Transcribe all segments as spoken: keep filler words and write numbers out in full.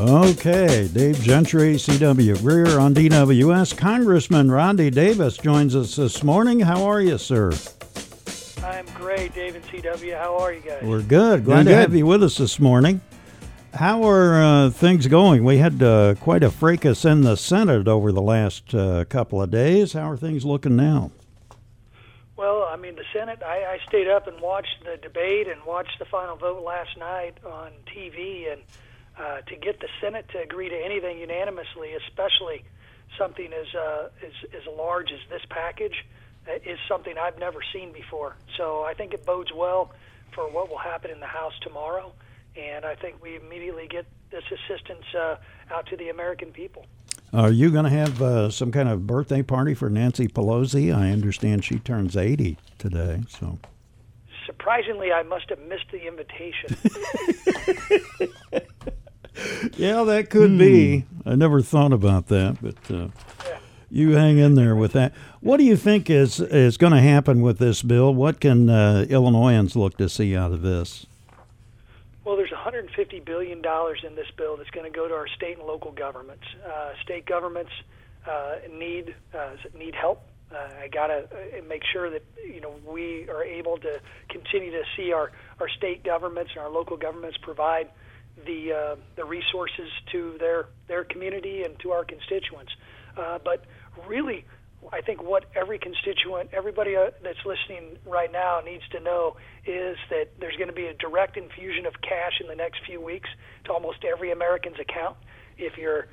Okay, Dave Gentry, C W Greer on D W S. Congressman Rodney Davis joins us this morning. How are you, sir? I'm great, Dave and C W. How are you guys? We're good. Glad You're to good. have you with us this morning. How are uh, things going? We had uh, quite a fracas in the Senate over the last uh, couple of days. How are things looking now? Well, I mean, the Senate, I, I stayed up and watched the debate and watched the final vote last night on T V. And uh, to get the Senate to agree to anything unanimously, especially something as, uh, as, as large as this package, is something I've never seen before. So I think it bodes well for what will happen in the House tomorrow. And I think we immediately get this assistance uh, out to the American people. Are you going to have uh, some kind of birthday party for Nancy Pelosi? I understand she turns eighty today. So surprisingly, I must have missed the invitation. Yeah, that could hmm. be. I never thought about that, but uh, yeah. You hang in there with that. What do you think is is going to happen with this bill? What can uh, Illinoisans look to see out of this? Well, there's one hundred fifty billion dollars in this bill that's going to go to our state and local governments. Uh, state governments uh, need uh, need help. Uh, I gotta make sure that you know we are able to continue to see our, our state governments and our local governments provide the uh, the resources to their their community and to our constituents. Uh, but really, I think what every constituent, everybody that's listening right now needs to know is that there's going to be a direct infusion of cash in the next few weeks to almost every American's account. If you're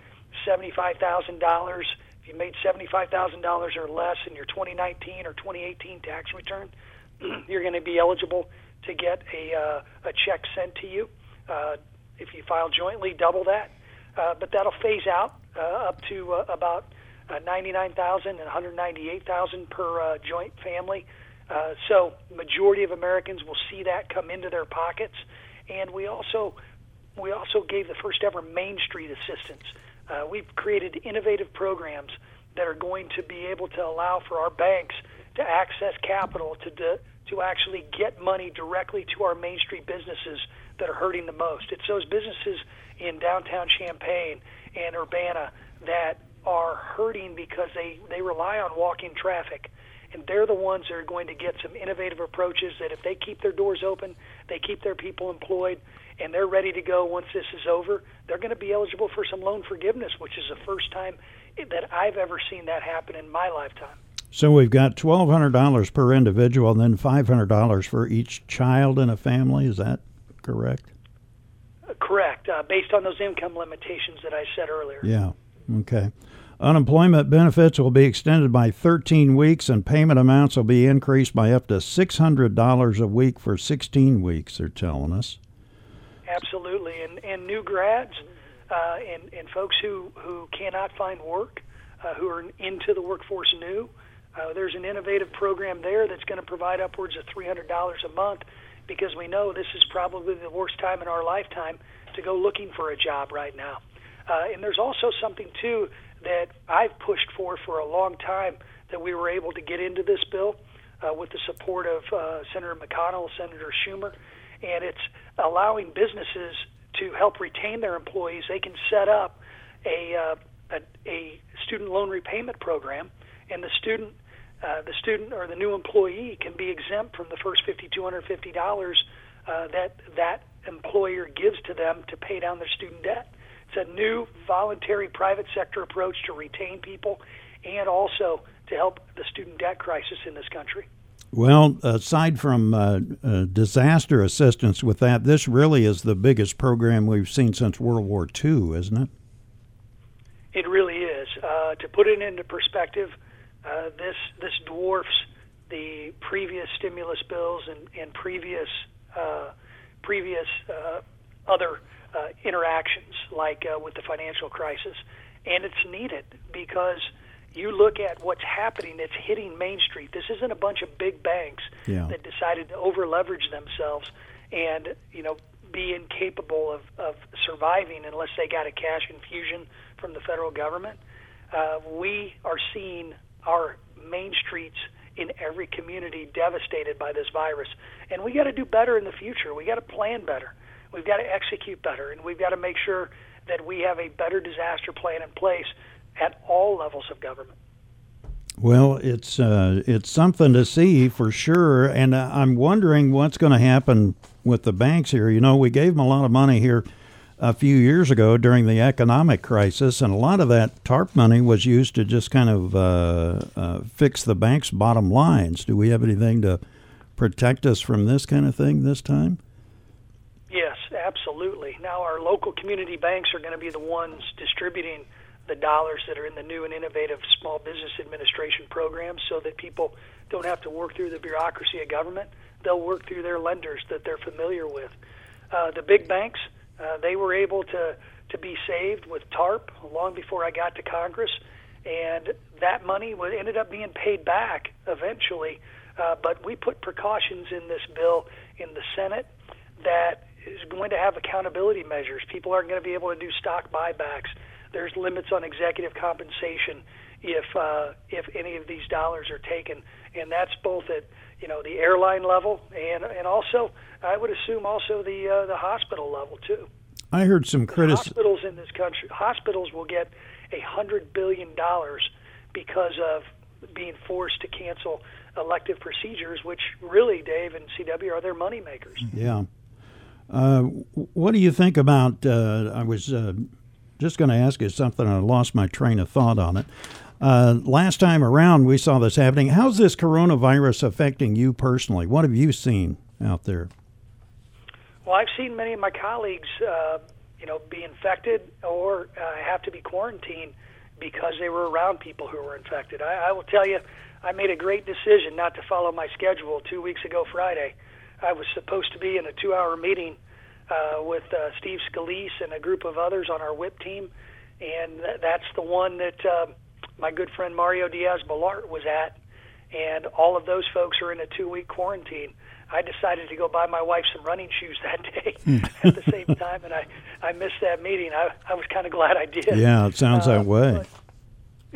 seventy-five thousand dollars, if you made seventy-five thousand dollars or less in your twenty nineteen or twenty eighteen tax return, you're going to be eligible to get a, uh, a check sent to you. Uh, if you file jointly, double that. Uh, but that'll phase out uh, up to uh, about Uh, ninety-nine thousand dollars and one hundred ninety-eight thousand dollars per uh, joint family. Uh, so majority of Americans will see that come into their pockets. And we also we also gave the first ever Main Street assistance. Uh, we've created innovative programs that are going to be able to allow for our banks to access capital to de- to actually get money directly to our Main Street businesses that are hurting the most. It's those businesses in downtown Champaign and Urbana that are hurting because they, they rely on walk-in traffic, and they're the ones that are going to get some innovative approaches that if they keep their doors open, they keep their people employed, and they're ready to go once this is over, they're going to be eligible for some loan forgiveness, which is the first time that I've ever seen that happen in my lifetime. So we've got twelve hundred dollars per individual and then five hundred dollars for each child in a family. Is that correct? Uh, correct, uh, based on those income limitations that I said earlier. Yeah. Okay. Unemployment benefits will be extended by thirteen weeks, and payment amounts will be increased by up to six hundred dollars a week for sixteen weeks, they're telling us. Absolutely. And and new grads uh, and, and folks who, who cannot find work, uh, who are into the workforce new, uh, there's an innovative program there that's going to provide upwards of three hundred dollars a month because we know this is probably the worst time in our lifetime to go looking for a job right now. Uh, and there's also something, too, that I've pushed for for a long time that we were able to get into this bill uh, with the support of uh, Senator McConnell, Senator Schumer, and it's allowing businesses to help retain their employees. They can set up a uh, a, a student loan repayment program, and the student uh, the student or the new employee can be exempt from the first fifty dollars, two hundred fifty dollars uh, that that employer gives to them to pay down their student debt. It's a new voluntary private sector approach to retain people and also to help the student debt crisis in this country. Well, aside from uh, uh, disaster assistance with that, this really is the biggest program we've seen since World War Two, isn't it? It really is. Uh, to put it into perspective, uh, this this dwarfs the previous stimulus bills and, and previous, uh, previous uh, other Uh, interactions like uh, with the financial crisis, and it's needed because you look at what's happening. It's hitting Main Street. This isn't a bunch of big banks yeah. that decided to over leverage themselves and you know be incapable of, of surviving unless they got a cash infusion from the federal government. Uh, we are seeing our Main Streets in every community devastated by this virus, and we got to do better in the future. We got to plan better. We've got to execute better, and we've got to make sure that we have a better disaster plan in place at all levels of government. Well, it's uh, it's something to see for sure, and uh, I'm wondering what's going to happen with the banks here. You know, we gave them a lot of money here a few years ago during the economic crisis, and a lot of that TARP money was used to just kind of uh, uh, fix the bank's bottom lines. Do we have anything to protect us from this kind of thing this time? Yes, absolutely. Now our local community banks are going to be the ones distributing the dollars that are in the new and innovative Small Business Administration program, so that people don't have to work through the bureaucracy of government. They'll work through their lenders that they're familiar with. Uh, the big banks, uh, they were able to, to be saved with TARP long before I got to Congress, and that money would, ended up being paid back eventually. Uh, but we put precautions in this bill in the Senate that is going to have accountability measures. People aren't going to be able to do stock buybacks. There's limits on executive compensation if uh, if any of these dollars are taken, and that's both at you know the airline level and and also I would assume also the uh, the hospital level too. I heard some criticism. Hospitals in this country, hospitals will get a hundred billion dollars because of being forced to cancel elective procedures, which really, Dave and C W, are their money makers. Yeah. Uh, what do you think about? Uh, I was. Uh, Just going to ask you something, and I lost my train of thought on it. Uh, last time around, we saw this happening. How's this coronavirus affecting you personally? What have you seen out there? Well, I've seen many of my colleagues, uh, you know, be infected or uh, have to be quarantined because they were around people who were infected. I, I will tell you, I made a great decision not to follow my schedule two weeks ago Friday. I was supposed to be in a two-hour meeting Uh, with uh, Steve Scalise and a group of others on our WHIP team, and th- that's the one that uh, my good friend Mario Diaz-Balart was at, and all of those folks are in a two-week quarantine. I decided to go buy my wife some running shoes that day at the same time, and I, I missed that meeting. I, I was kind of glad I did. Yeah, it sounds uh, that way. But,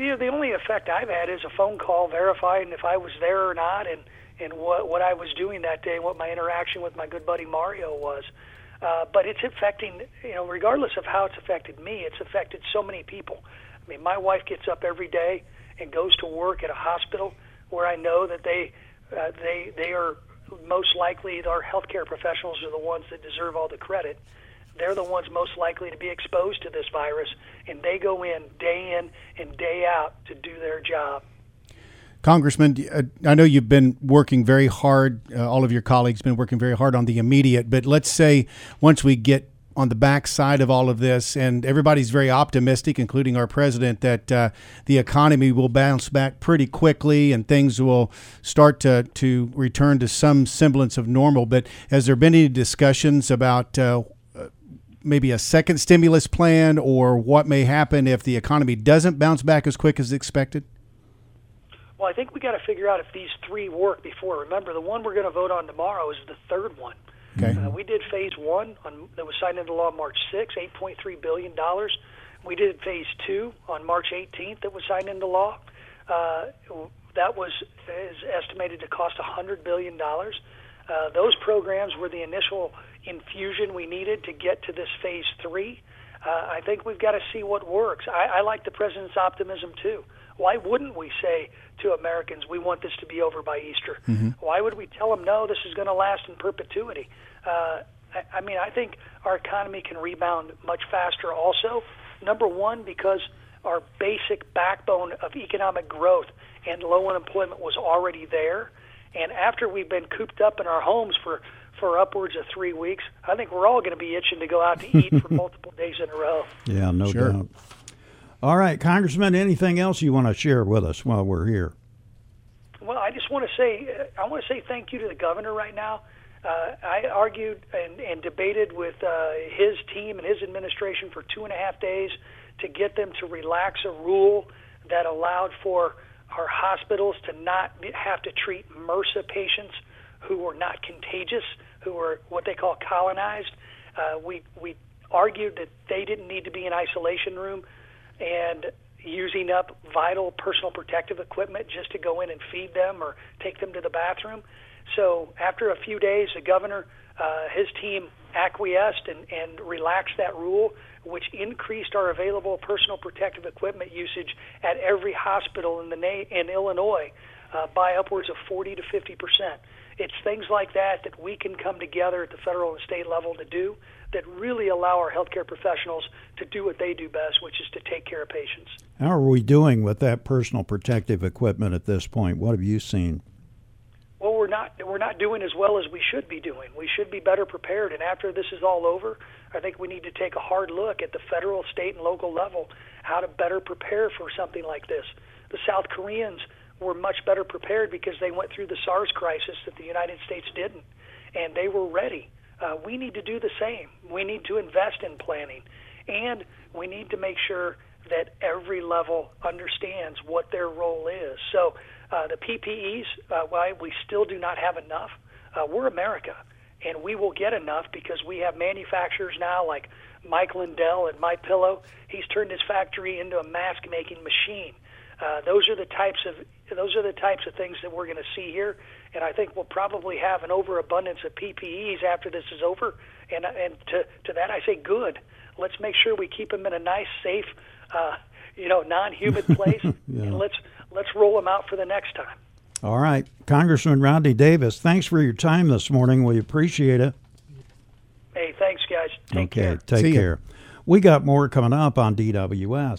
you know, the only effect I've had is a phone call verifying if I was there or not and, and what, what I was doing that day, what my interaction with my good buddy Mario was. Uh, but it's affecting, you know, regardless of how it's affected me, it's affected so many people. I mean, my wife gets up every day and goes to work at a hospital where I know that they uh, they they are most likely, our healthcare professionals are the ones that deserve all the credit. They're the ones most likely to be exposed to this virus, and they go in day in and day out to do their job. Congressman, I know you've been working very hard, uh, all of your colleagues been working very hard on the immediate, but let's say once we get on the backside of all of this, and everybody's very optimistic, including our president, that uh, the economy will bounce back pretty quickly and things will start to, to return to some semblance of normal. But has there been any discussions about uh, maybe a second stimulus plan or what may happen if the economy doesn't bounce back as quick as expected? Well, I think we got to figure out if these three work before. Remember, the one we're going to vote on tomorrow is the third one. Okay. Uh, we did phase one on, that was signed into law March sixth, eight point three billion dollars. We did phase two on March eighteenth that was signed into law. Uh, that was is estimated to cost one hundred billion dollars. Uh, those programs were the initial infusion we needed to get to this phase three. Uh, I think we've got to see what works. I, I like the president's optimism, too. Why wouldn't we say to Americans, we want this to be over by Easter? Mm-hmm. Why would we tell them, no, this is going to last in perpetuity? Uh, I, I mean, I think our economy can rebound much faster also. Number one, because our basic backbone of economic growth and low unemployment was already there. And after we've been cooped up in our homes for, for upwards of three weeks, I think we're all going to be itching to go out to eat for multiple days in a row. Yeah, no sure. doubt. All right, Congressman, anything else you want to share with us while we're here? Well, I just want to say I want to say thank you to the governor right now. Uh, I argued and, and debated with uh, his team and his administration for two and a half days to get them to relax a rule that allowed for our hospitals to not have to treat MRSA patients who were not contagious, who were what they call colonized. Uh, we, we argued that they didn't need to be in isolation room and using up vital personal protective equipment just to go in and feed them or take them to the bathroom. So after a few days, the governor, uh, his team acquiesced and, and relaxed that rule, which increased our available personal protective equipment usage at every hospital in the na- in Illinois uh, by upwards of forty to fifty percent. It's things like that that we can come together at the federal and state level to do that really allow our healthcare professionals to do what they do best, which is to take care of patients. How are we doing with that personal protective equipment at this point? What have you seen? Well, we're not we're not doing as well as we should be doing. We should be better prepared, and after this is all over, I think we need to take a hard look at the federal, state, and local level, how to better prepare for something like this. The South Koreans were much better prepared because they went through the SARS crisis that the United States didn't, and they were ready. Uh, we need to do the same. We need to invest in planning, and we need to make sure that every level understands what their role is. So uh, the P P Es, uh, why we still do not have enough, uh, we're America, and we will get enough because we have manufacturers now like Mike Lindell at MyPillow. He's turned his factory into a mask-making machine. Uh, those are the types of those are the types of things that we're going to see here, and I think we'll probably have an overabundance of P P Es after this is over. And and to to that I say, good. Let's make sure we keep them in a nice, safe, uh, you know, non-humid place, yeah. and let's let's roll them out for the next time. All right, Congressman Rodney Davis, thanks for your time this morning. We appreciate it. Hey, thanks, guys. Take okay, care. take see care. You. We got more coming up on D W S.